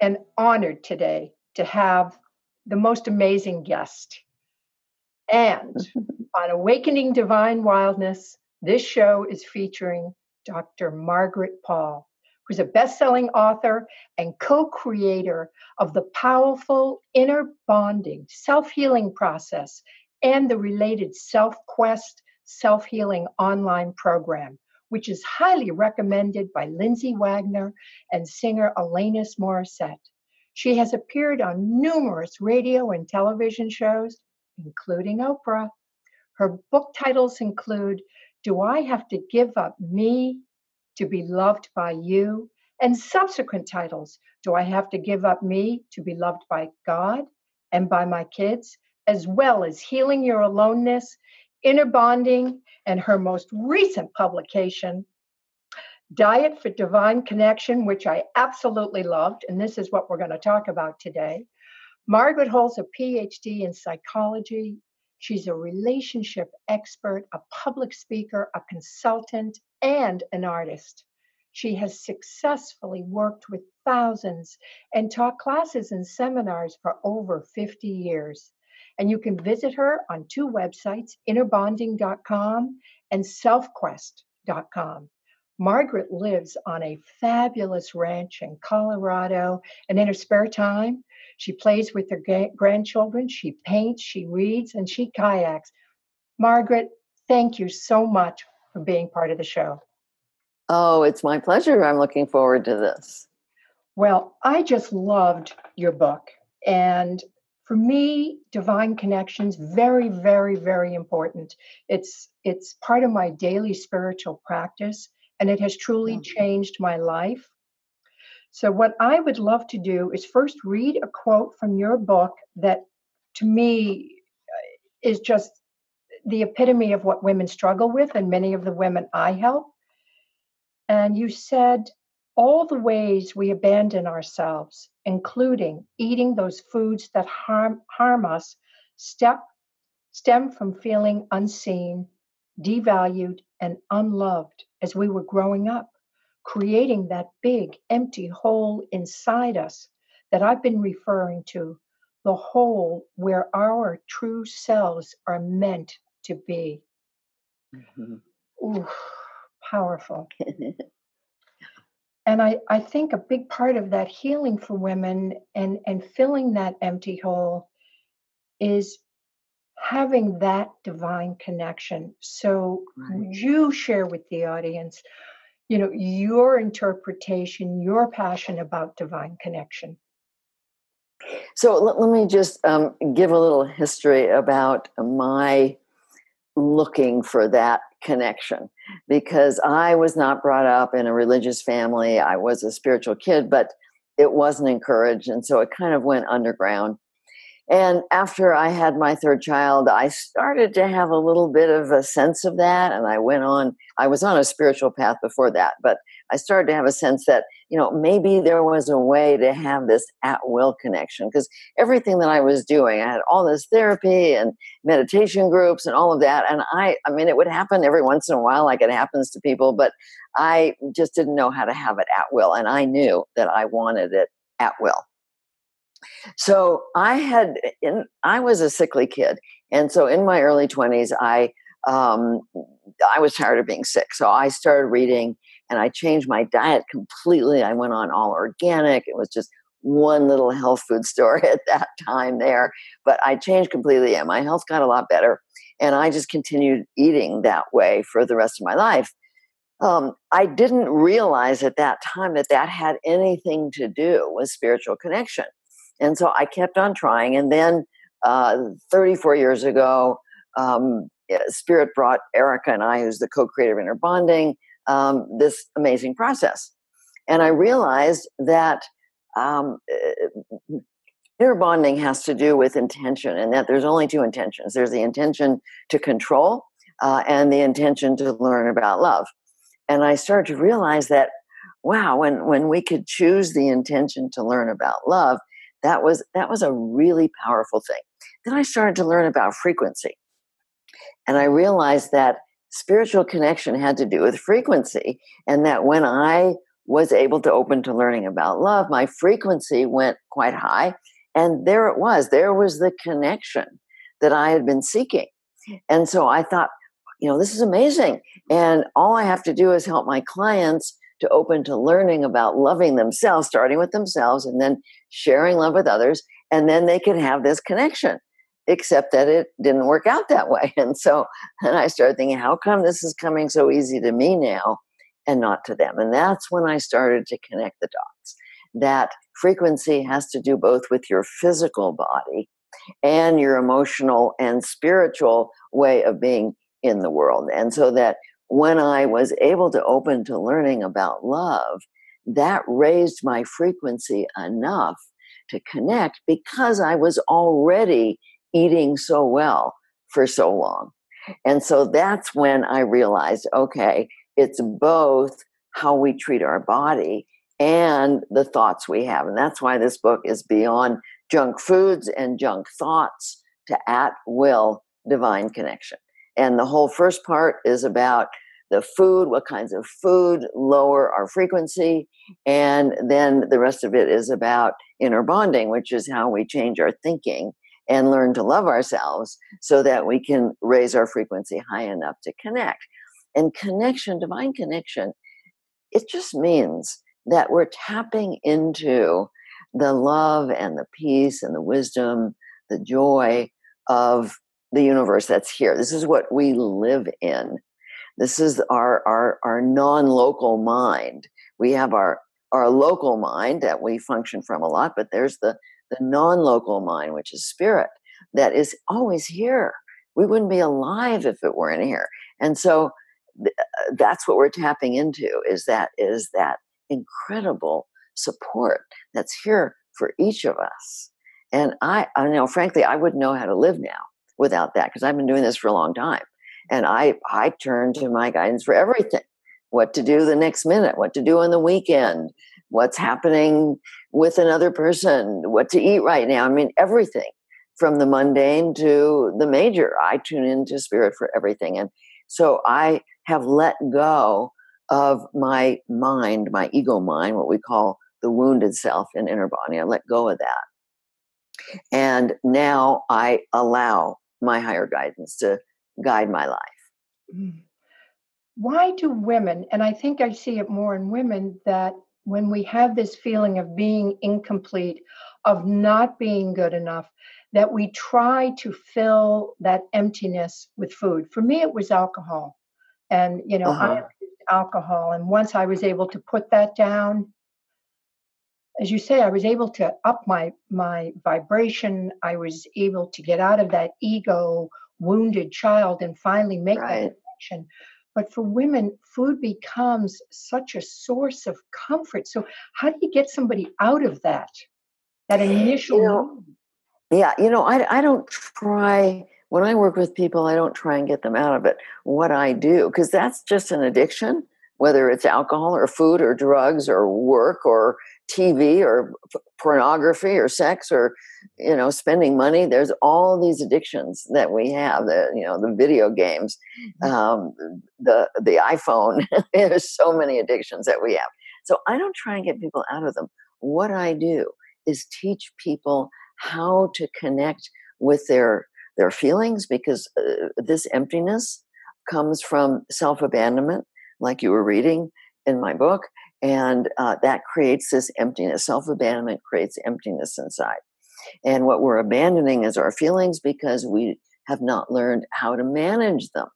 and honored today to have the most amazing guest. And on Awakening Divine Wildness, this show is featuring Dr. Margaret Paul, who's a best-selling author and co-creator of the powerful Inner Bonding self-healing process and the related Self Quest self-healing online program, which is highly recommended by Lindsay Wagner and singer Alanis Morissette. She has appeared on numerous radio and television shows, including Oprah. Her book titles include Do I Have to Give Up Me to Be Loved by You? And subsequent titles, Do I Have to Give Up Me to Be Loved by God and by My Kids? As well as Healing Your Aloneness, Inner Bonding, and her most recent publication, Diet for Divine Connection, which I absolutely loved, and this is what we're going to talk about today. Margaret holds a PhD in psychology. She's a relationship expert, a public speaker, a consultant, and an artist. She has successfully worked with thousands and taught classes and seminars for over 50 years. And you can visit her on two websites, innerbonding.com and selfquest.com. Margaret lives on a fabulous ranch in Colorado, and in her spare time, she plays with her grandchildren, she paints, she reads, and she kayaks. Margaret, thank you so much for being part of the show. Oh, it's my pleasure. I'm looking forward to this. Well, I just loved your book, and for me, divine connection's very, very, very important. It's part of my daily spiritual practice, and it has truly changed my life. So what I would love to do is first read a quote from your book that, to me, is just the epitome of what women struggle with and many of the women I help. And you said, all the ways we abandon ourselves, including eating those foods that harm us, stem from feeling unseen, devalued, and unloved as we were growing up, creating that big, empty hole inside us that I've been referring to, the hole where our true selves are meant to be. Mm-hmm. Ooh, powerful. And I think a big part of that healing for women and filling that empty hole is having that divine connection. So would you share with the audience, you know, your interpretation, your passion about divine connection? So let me just give a little history about my looking for that connection, because I was not brought up in a religious family. I was a spiritual kid, but it wasn't encouraged. And so it kind of went underground. And after I had my third child, I started to have a little bit of a sense of that. And I was on a spiritual path before that, but I started to have a sense that, you know, maybe there was a way to have this at-will connection, because everything that I was doing, I had all this therapy and meditation groups and all of that. And I mean, it would happen every once in a while, like it happens to people, but I just didn't know how to have it at will. And I knew that I wanted it at will. So I was a sickly kid. And so in my early 20s, I was tired of being sick. So I started reading and I changed my diet completely. I went on all organic. It was just one little health food store at that time there, but I changed completely and my health got a lot better. And I just continued eating that way for the rest of my life. I didn't realize at that time that had anything to do with spiritual connection. And so I kept on trying. And then 34 years ago, Spirit brought Erica and I, who's the co-creator of Inner Bonding, this amazing process. And I realized that Inner bonding has to do with intention, and that there's only two intentions. There's the intention to control and the intention to learn about love. And I started to realize that, wow, when we could choose the intention to learn about love, that was a really powerful thing. Then I started to learn about frequency. And I realized that spiritual connection had to do with frequency, and that when I was able to open to learning about love, my frequency went quite high, and there it was. There was the connection that I had been seeking. And so I thought, you know, this is amazing. And all I have to do is help my clients to open to learning about loving themselves, starting with themselves and then sharing love with others, and then they can have this connection, except that it didn't work out that way. And I started thinking, how come this is coming so easy to me now and not to them? And that's when I started to connect the dots, that frequency has to do both with your physical body and your emotional and spiritual way of being in the world. And so that when I was able to open to learning about love, that raised my frequency enough to connect, because I was already eating so well for so long. And so that's when I realized, okay, it's both how we treat our body and the thoughts we have. And that's why this book is Beyond Junk Foods and Junk Thoughts to At Will Divine Connection. And the whole first part is about the food, what kinds of food lower our frequency. And then the rest of it is about inner bonding, which is how we change our thinking and learn to love ourselves so that we can raise our frequency high enough to connect. And connection, divine connection, it just means that we're tapping into the love and the peace and the wisdom, the joy of the universe that's here. This is what we live in. This is our non-local mind. We have our local mind that we function from a lot, but there's the non-local mind, which is spirit, that is always here. We wouldn't be alive if it weren't here. And so that's what we're tapping into, is that incredible support that's here for each of us. And I know, frankly, I wouldn't know how to live now without that, because I've been doing this for a long time. And I turn to my guidance for everything. What to do the next minute, what to do on the weekend, what's happening with another person, what to eat right now. I mean, everything from the mundane to the major. I tune into spirit for everything. And so I have let go of my mind, my ego mind, what we call the wounded self in inner bonding. I let go of that. And now I allow my higher guidance to guide my life. Why do women, and I think I see it more in women, that when we have this feeling of being incomplete, of not being good enough, that we try to fill that emptiness with food? For me, it was alcohol. And, you know, I used alcohol. And once I was able to put that down, as you say, I was able to up my vibration. I was able to get out of that ego wounded child and finally make that connection. But for women, food becomes such a source of comfort. So how do you get somebody out of that initial? I don't try, when I work with people, I don't try and get them out of it. What I do, because that's just an addiction, whether it's alcohol or food or drugs or work or TV or pornography or sex or, you know, spending money. There's all these addictions that we have, the video games, the iPhone. There's so many addictions that we have. So I don't try and get people out of them. What I do is teach people how to connect with their feelings, because this emptiness comes from self-abandonment, like you were reading in my book. And that creates this emptiness. Self-abandonment creates emptiness inside. And what we're abandoning is our feelings, because we have not learned how to manage them.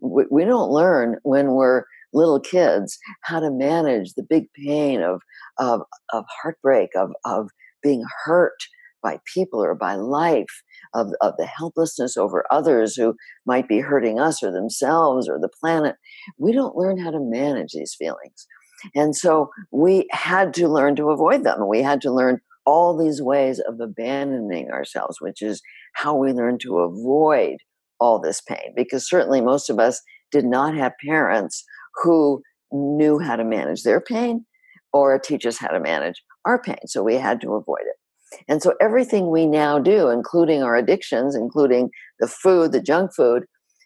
We don't learn when we're little kids how to manage the big pain of heartbreak, of being hurt by people or by life, of the helplessness over others who might be hurting us or themselves or the planet. We don't learn how to manage these feelings. And so we had to learn to avoid them. We had to learn all these ways of abandoning ourselves, which is how we learn to avoid all this pain. Because certainly most of us did not have parents who knew how to manage their pain or teach us how to manage our pain. So we had to avoid it. And so everything we now do, including our addictions, including the food, the junk food,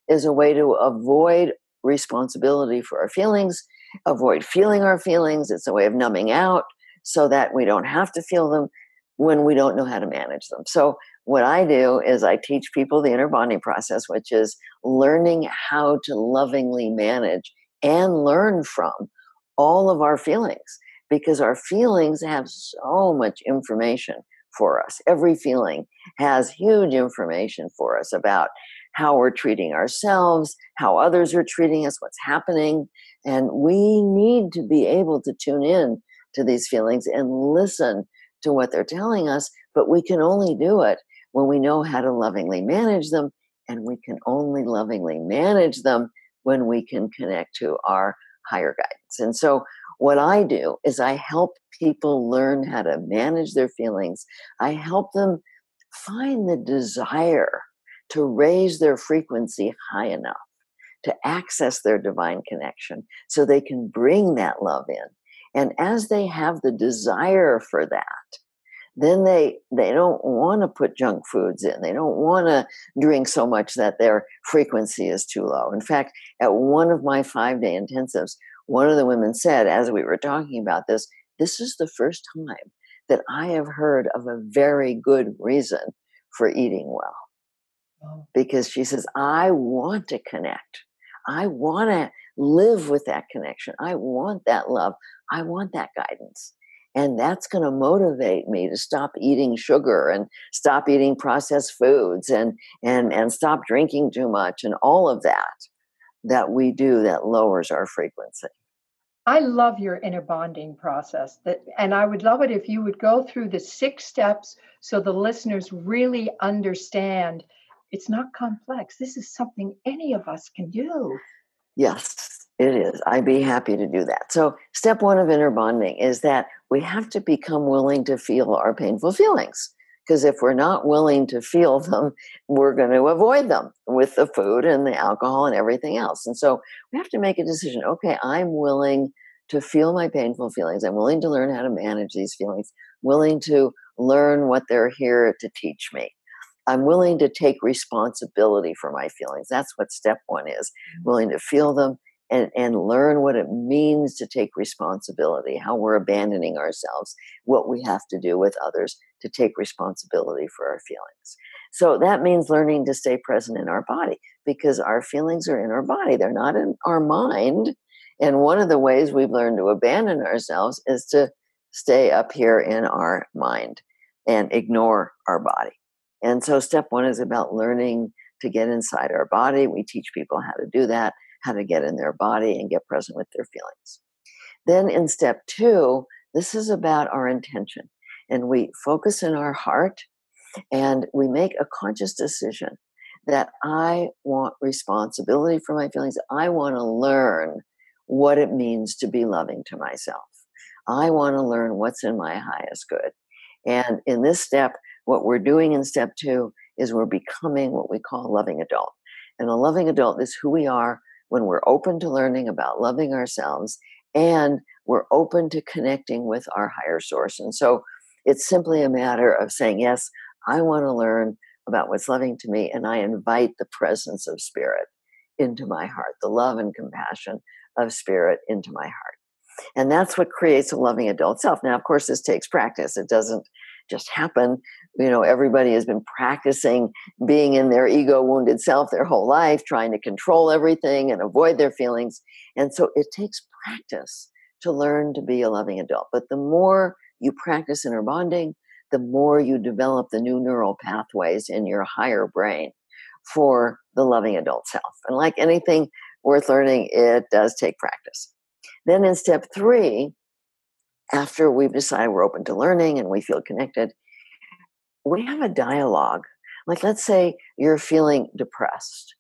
is a way to avoid responsibility for our feelings, avoid feeling our feelings. It's a way of numbing out so that we don't have to feel them when we don't know how to manage them. So what I do is I teach people the inner bonding process, which is learning how to lovingly manage and learn from all of our feelings, because our feelings have so much information for us. Every feeling has huge information for us about how we're treating ourselves, how others are treating us, what's happening. And we need to be able to tune in to these feelings and listen to what they're telling us. But we can only do it when we know how to lovingly manage them. And we can only lovingly manage them when we can connect to our higher guidance. And so what I do is I help people learn how to manage their feelings. I help them find the desire to raise their frequency high enough to access their divine connection so they can bring that love in. And as they have the desire for that, then they don't want to put junk foods in. They don't want to drink so much that their frequency is too low. In fact, at one of my 5-day intensives, one of the women said, as we were talking about this, this is the first time that I have heard of a very good reason for eating well. Because she says, I want to connect. I want to live with that connection. I want that love. I want that guidance. And that's going to motivate me to stop eating sugar and stop eating processed foods and stop drinking too much and all of that we do that lowers our frequency. I love your inner bonding process, and I would love it if you would go through the 6 steps so the listeners really understand. It's not complex. This is something any of us can do. Yes, it is. I'd be happy to do that. So step 1 of inner bonding is that we have to become willing to feel our painful feelings. Because if we're not willing to feel them, we're going to avoid them with the food and the alcohol and everything else. And so we have to make a decision. Okay, I'm willing to feel my painful feelings. I'm willing to learn how to manage these feelings, willing to learn what they're here to teach me. I'm willing to take responsibility for my feelings. That's what step 1 is, willing to feel them and learn what it means to take responsibility, how we're abandoning ourselves, what we have to do with others to take responsibility for our feelings. So that means learning to stay present in our body, because our feelings are in our body. They're not in our mind. And one of the ways we've learned to abandon ourselves is to stay up here in our mind and ignore our body. And so step 1 is about learning to get inside our body. We teach people how to do that, how to get in their body and get present with their feelings. Then in step 2, this is about our intention. And we focus in our heart and we make a conscious decision that I want responsibility for my feelings. I want to learn what it means to be loving to myself. I want to learn what's in my highest good. And in this step, what we're doing in step 2 is we're becoming what we call a loving adult. And a loving adult is who we are when we're open to learning about loving ourselves and we're open to connecting with our higher source. And so it's simply a matter of saying, yes, I want to learn about what's loving to me, and I invite the presence of spirit into my heart, the love and compassion of spirit into my heart. And that's what creates a loving adult self. Now, of course, this takes practice. It doesn't just happen. You know, everybody has been practicing being in their ego wounded self their whole life, trying to control everything and avoid their feelings. And so it takes practice to learn to be a loving adult. But the more you practice inner bonding, the more you develop the new neural pathways in your higher brain for the loving adult self. And like anything worth learning, it does take practice. Then in step 3, after we've decided we're open to learning and we feel connected, we have a dialogue. Like, let's say you're feeling depressed.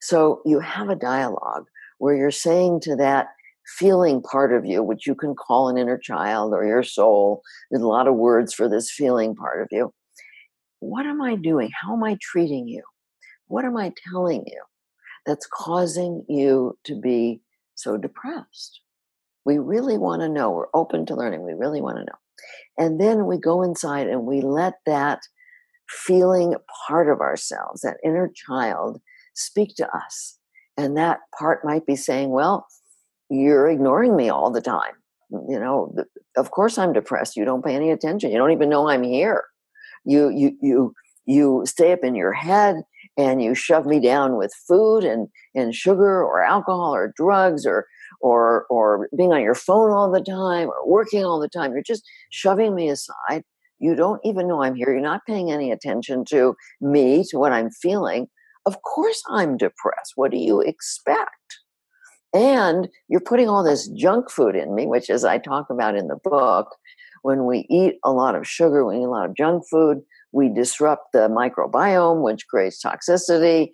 So you have a dialogue where you're saying to that feeling part of you, which you can call an inner child or your soul. There's a lot of words for this feeling part of you. What am I doing? How am I treating you? What am I telling you that's causing you to be so depressed? We really want to know. We're open to learning. We really want to know. And then we go inside and we let that feeling part of ourselves, that inner child, speak to us. And that part might be saying, well, you're ignoring me all the time. You know, of course I'm depressed. You don't pay any attention. You don't even know I'm here. You stay up in your head and you shove me down with food and sugar or alcohol or drugs or being on your phone all the time or working all the time. You're just shoving me aside. You don't even know I'm here. You're not paying any attention to me, to what I'm feeling. Of course I'm depressed. What do you expect? And you're putting all this junk food in me, which is I talk about in the book. When we eat a lot of sugar, we eat a lot of junk food, we disrupt the microbiome, which creates toxicity.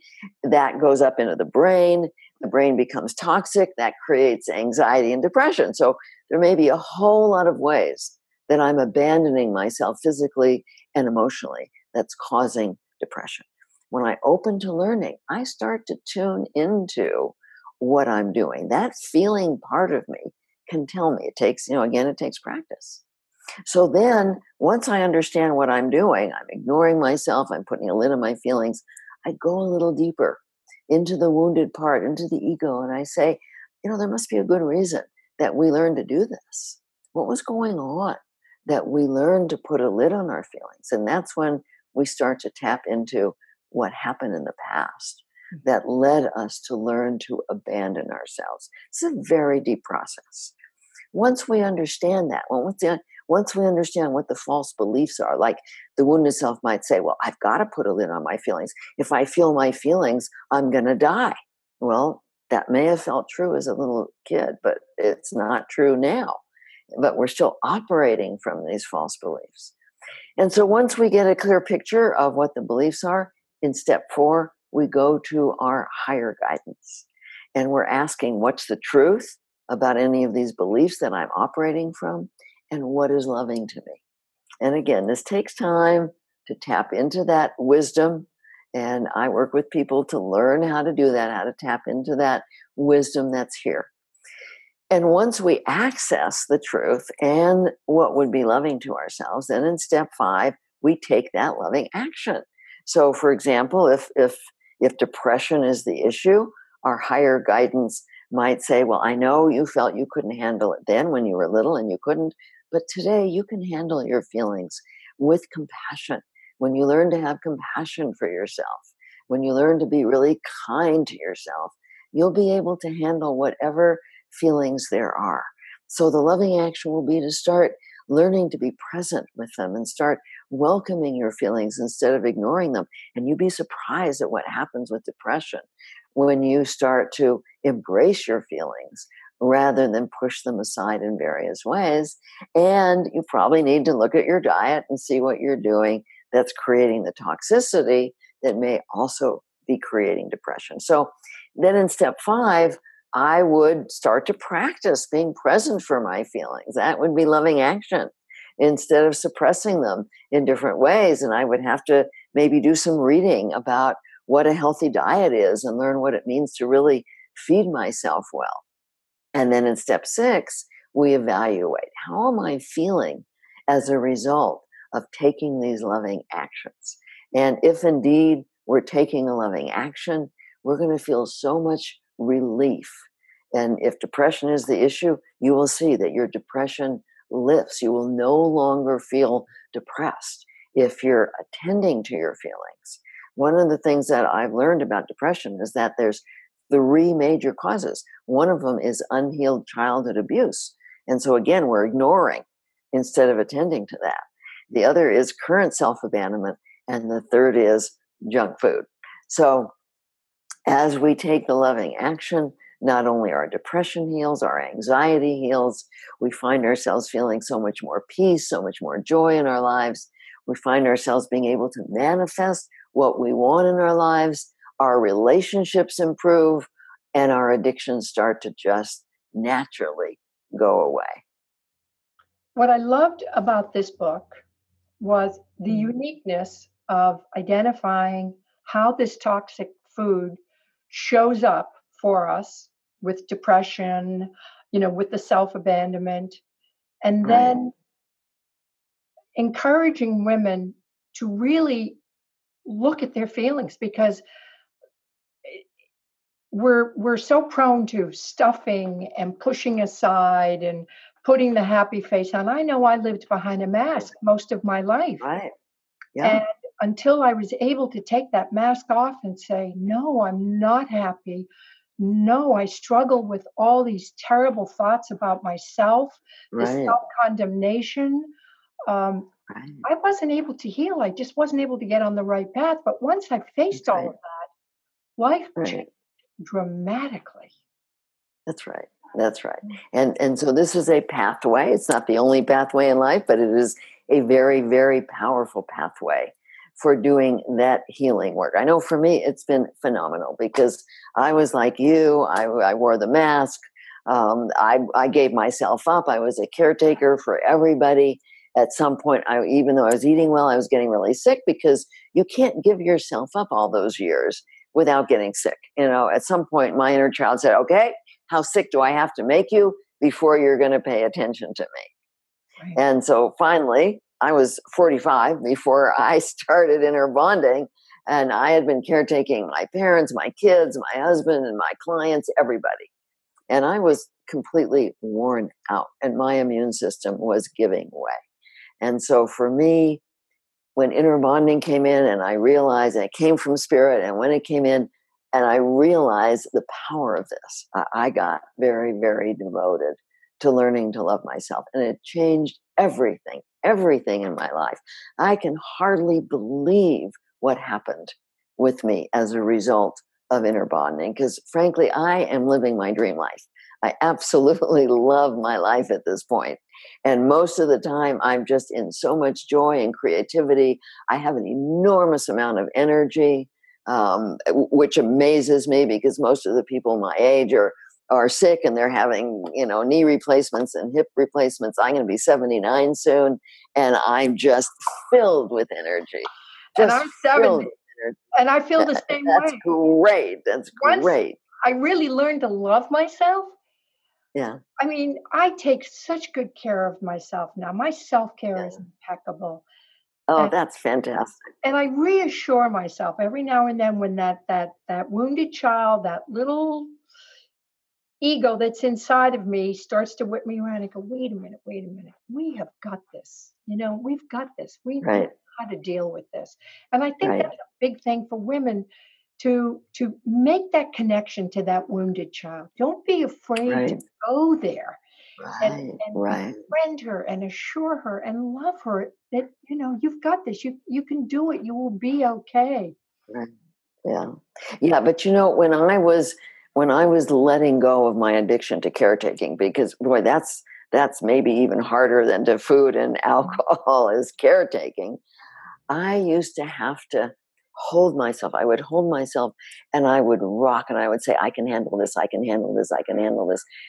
That goes up into the brain. The brain becomes toxic. That creates anxiety and depression. So there may be a whole lot of ways that I'm abandoning myself physically and emotionally that's causing depression. When I open to learning, I start to tune into what I'm doing. That feeling part of me can tell me. It takes, again, it takes practice. So then once I understand what I'm doing, I'm ignoring myself, I'm putting a lid on my feelings, I go a little deeper into the wounded part, into the ego, and I say, there must be a good reason that we learned to do this. What was going on that we learned to put a lid on our feelings? And that's when we start to tap into what happened in the past that led us to learn to abandon ourselves. It's a very deep process. Once we understand that, once we understand what the false beliefs are, like the wounded self might say, well, I've got to put a lid on my feelings. If I feel my feelings, I'm going to die. Well, that may have felt true as a little kid, but it's not true now. But we're still operating from these false beliefs. And so once we get a clear picture of what the beliefs are, in step 4, we go to our higher guidance. And we're asking, what's the truth about any of these beliefs that I'm operating from? And what is loving to me? And again, this takes time to tap into that wisdom. And I work with people to learn how to do that, how to tap into that wisdom that's here. And once we access the truth and what would be loving to ourselves, then in step 5, we take that loving action. So for example, if depression is the issue, our higher guidance might say, well, I know you felt you couldn't handle it then when you were little and you couldn't, but today you can handle your feelings with compassion. When you learn to have compassion for yourself, when you learn to be really kind to yourself, you'll be able to handle whatever feelings there are. So the loving action will be to start learning to be present with them and start welcoming your feelings instead of ignoring them. And you'd be surprised at what happens with depression when you start to embrace your feelings rather than push them aside in various ways. And you probably need to look at your diet and see what you're doing that's creating the toxicity that may also be creating depression. So then in step 5, I would start to practice being present for my feelings. That would be loving action instead of suppressing them in different ways. And I would have to maybe do some reading about what a healthy diet is and learn what it means to really feed myself well. And then in step 6, we evaluate, how am I feeling as a result of taking these loving actions? And if indeed we're taking a loving action, we're going to feel so much relief. And if depression is the issue, you will see that your depression lifts. You will no longer feel depressed if you're attending to your feelings. One of the things that I've learned about depression is that there's 3 major causes. One of them is unhealed childhood abuse. And so again, we're ignoring instead of attending to that. The other is current self-abandonment. And the third is junk food. So as we take the loving action, not only our depression heals, our anxiety heals, we find ourselves feeling so much more peace, so much more joy in our lives. We find ourselves being able to manifest what we want in our lives, our relationships improve, and our addictions start to just naturally go away. What I loved about this book was the uniqueness of identifying how this toxic food shows up for us with depression, you know, with the self-abandonment, and then encouraging women to really look at their feelings, because we're so prone to stuffing and pushing aside and putting the happy face on. I know I lived behind a mask most of my life. Right. Yeah. And until I was able to take that mask off and say, no, I'm not happy. No, I struggle with all these terrible thoughts about myself, the self-condemnation. I wasn't able to heal. I just wasn't able to get on the right path. But once I faced all of that, life changed dramatically. That's right. That's right. And so this is a pathway. It's not the only pathway in life, but it is a very, very powerful pathway for doing that healing work. I know for me, it's been phenomenal, because I was like you. I wore the mask. I gave myself up. I was a caretaker for everybody. At some point, even though I was eating well, I was getting really sick, because you can't give yourself up all those years without getting sick. You know, at some point, my inner child said, okay, how sick do I have to make you before you're going to pay attention to me? Right. And so finally, I was 45 before I started inner bonding, and I had been caretaking my parents, my kids, my husband, and my clients, everybody. And I was completely worn out, and my immune system was giving way. And so for me, when inner bonding came in, and I realized, and it came from spirit, and when it came in, and I realized the power of this, I got very, very devoted to learning to love myself. And it changed everything, everything in my life. I can hardly believe what happened with me as a result of inner bonding, because frankly, I am living my dream life. I absolutely love my life at this point. And most of the time, I'm just in so much joy and creativity. I have an enormous amount of energy, which amazes me, because most of the people my age are sick, and they're having, you know, knee replacements and hip replacements. I'm going to be 79 soon, and I'm just filled with energy. And I'm 70, and I feel the same way. That's great. That's great. I really learned to love myself. Yeah. I mean, I take such good care of myself now. My self-care is impeccable. Oh, that's fantastic. And I reassure myself every now and then, when that wounded child, that little ego that's inside of me starts to whip me around, and go, wait a minute. We have got this. You know, we've got this. We know how to deal with this. And I think that's a big thing for women, to make that connection to that wounded child. Don't be afraid to go there and befriend her and assure her and love her that, you know, you've got this, you can do it, you will be okay. Right. Yeah. Yeah. But you know, when I was letting go of my addiction to caretaking, because boy, that's maybe even harder than to food and alcohol is caretaking. I used to have to hold myself. I would hold myself, and I would rock, and I would say, I can handle this.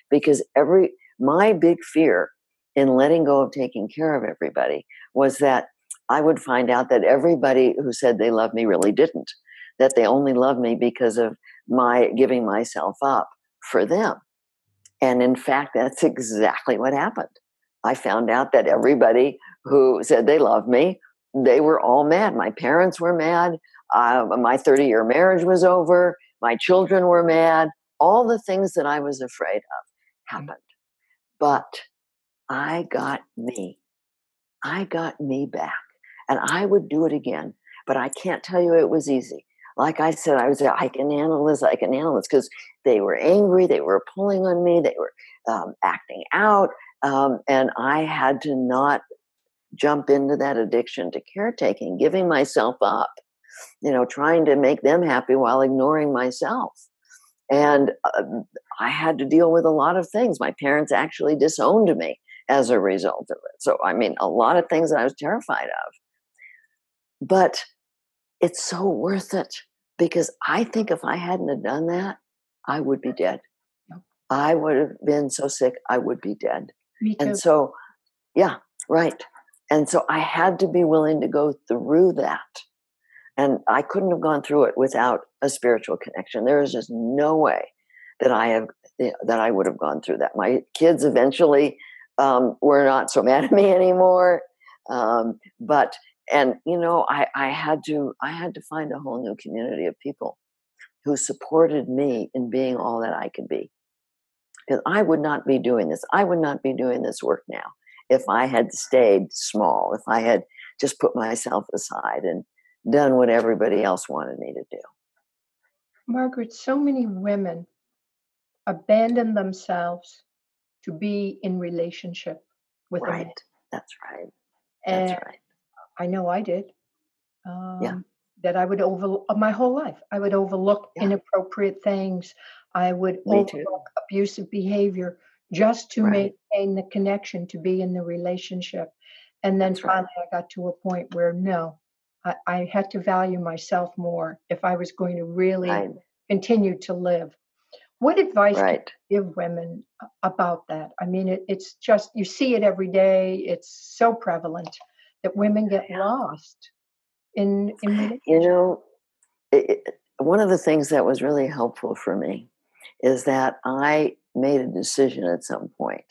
Because my big fear in letting go of taking care of everybody was that I would find out that everybody who said they loved me really didn't, that they only loved me because of my giving myself up for them. And in fact, that's exactly what happened. I found out that everybody who said they loved me, they were all mad. My parents were mad. My 30-year marriage was over. My children were mad. All the things that I was afraid of happened. But I got me back. And I would do it again. But I can't tell you it was easy. Like I said, I would say, I can handle this. Because they were angry. They were pulling on me. They were acting out. And I had to not jump into that addiction to caretaking, giving myself up, you know, trying to make them happy while ignoring myself. And I had to deal with a lot of things. My parents actually disowned me as a result of it. So, I mean, a lot of things I was terrified of. But it's so worth it, because I think if I hadn't have done that, I would be dead. I would have been so sick, I would be dead. Me too. And so, yeah, right. And so I had to be willing to go through that. And I couldn't have gone through it without a spiritual connection. There is just no way that I would have gone through that. My kids eventually were not so mad at me anymore. I had to find a whole new community of people who supported me in being all that I could be. Because I would not be doing this. I would not be doing this work now if I had stayed small, if I had just put myself aside and done what everybody else wanted me to do. Margaret, so many women abandon themselves to be in relationship with a man. That's right. That's right. I know I did. That I would my whole life. I would overlook inappropriate things. I would overlook abusive behavior just to maintain the connection, to be in the relationship. And then I got to a point where I had to value myself more if I was going to really continue to live. What advice do you give women about that? I mean, it's just, you see it every day. It's so prevalent that women get lost in one of the things that was really helpful for me is that I made a decision at some point.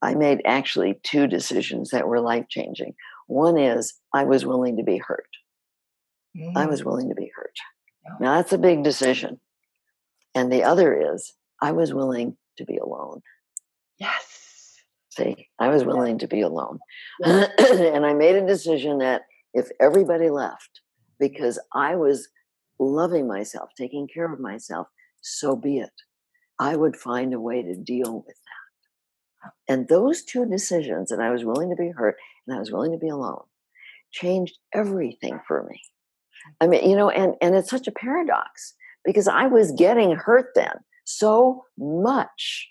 I made actually two decisions that were life-changing. One is I was willing to be hurt. Mm. I was willing to be hurt. Yeah. Now, that's a big decision. And the other is I was willing to be alone. Yes. See, I was willing to be alone. Yes. And I made a decision that if everybody left, because I was loving myself, taking care of myself, so be it. I would find a way to deal with that. And those two decisions, and I was willing to be hurt and I was willing to be alone, changed everything for me. I mean, and it's such a paradox because I was getting hurt then so much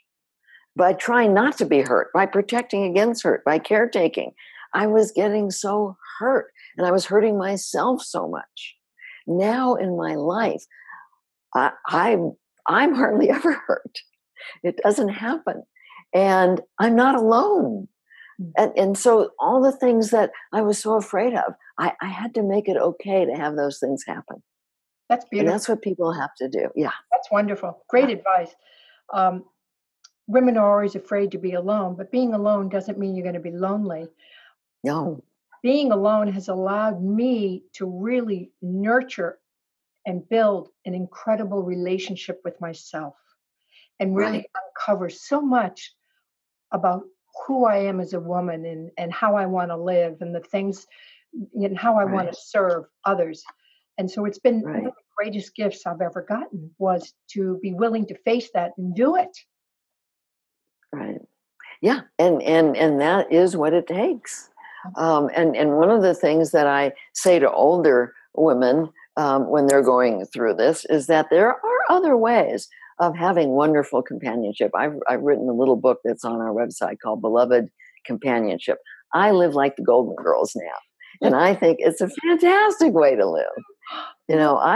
by trying not to be hurt, by protecting against hurt, by caretaking. I was getting so hurt and I was hurting myself so much. Now in my life, I'm hardly ever hurt. It doesn't happen. And I'm not alone. And so all the things that I was so afraid of, I had to make it okay to have those things happen. That's beautiful. And that's what people have to do. Yeah. That's wonderful. Great advice. Women are always afraid to be alone, but being alone doesn't mean you're going to be lonely. No. Being alone has allowed me to really nurture and build an incredible relationship with myself and really uncover so much about who I am as a woman and how I want to live and the things and how I want to serve others. And so it's been one of the greatest gifts I've ever gotten was to be willing to face that and do it. Right. Yeah. And that is what it takes. And one of the things that I say to older women when they're going through this is that there are other ways of having wonderful companionship. I've written a little book that's on our website called Beloved Companionship. I live like the Golden Girls now, and I think it's a fantastic way to live. I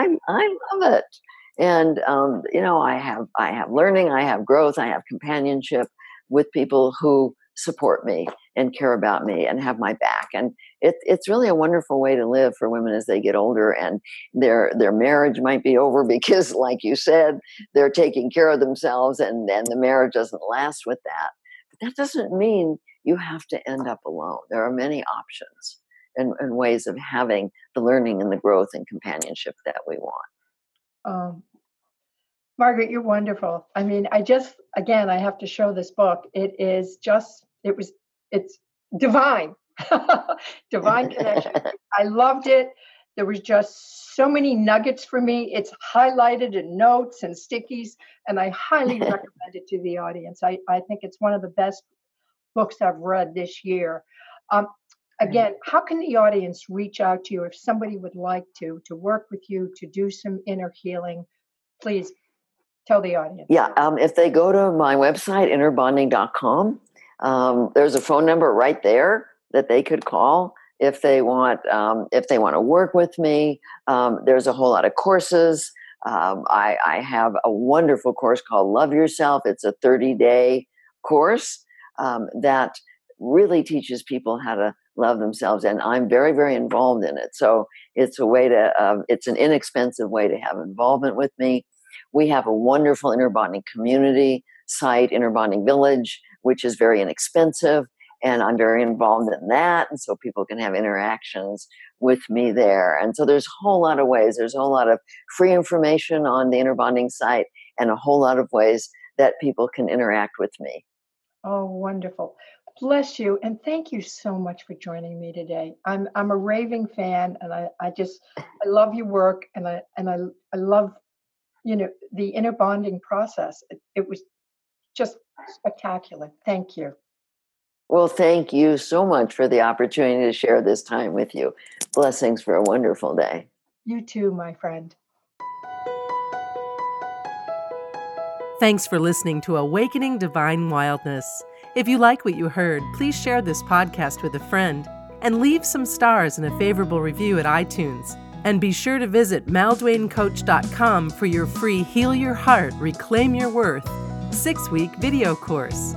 love it. And, I have learning, I have growth, I have companionship with people who support me and care about me and have my back. And it's really a wonderful way to live for women as they get older and their marriage might be over because, like you said, they're taking care of themselves and the marriage doesn't last with that. But that doesn't mean you have to end up alone. There are many options and ways of having the learning and the growth and companionship that we want. Margaret, you're wonderful. I mean, I have to show this book. It's divine, divine connection. I loved it. There was just so many nuggets for me. It's highlighted in notes and stickies, and I highly recommend it to the audience. I think it's one of the best books I've read this year. Again, how can the audience reach out to you if somebody would like to work with you, to do some inner healing? Please tell the audience. Yeah, if they go to my website, innerbonding.com, there's a phone number right there that they could call if they want to work with me. There's a whole lot of courses. I have a wonderful course called Love Yourself. It's a 30-day course that really teaches people how to love themselves, and I'm very, very involved in it. So it's a way to, it's an inexpensive way to have involvement with me. We have a wonderful inner bonding community site, Inner Bonding Village, which is very inexpensive, and I'm very involved in that, and so people can have interactions with me there. And so there's a whole lot of ways. There's a whole lot of free information on the Inner Bonding site and a whole lot of ways that people can interact with me. Oh, wonderful. Bless you, and thank you so much for joining me today. I'm a raving fan, and I love your work, and I love, you know, the inner bonding process. It was just spectacular. Thank you. Well, thank you so much for the opportunity to share this time with you. Blessings for a wonderful day. You too, my friend. Thanks for listening to Awakening Divine Wildness. If you like what you heard, please share this podcast with a friend and leave some stars and a favorable review at iTunes. And be sure to visit MalDuaneCoach.com for your free Heal Your Heart, Reclaim Your Worth 6-week video course.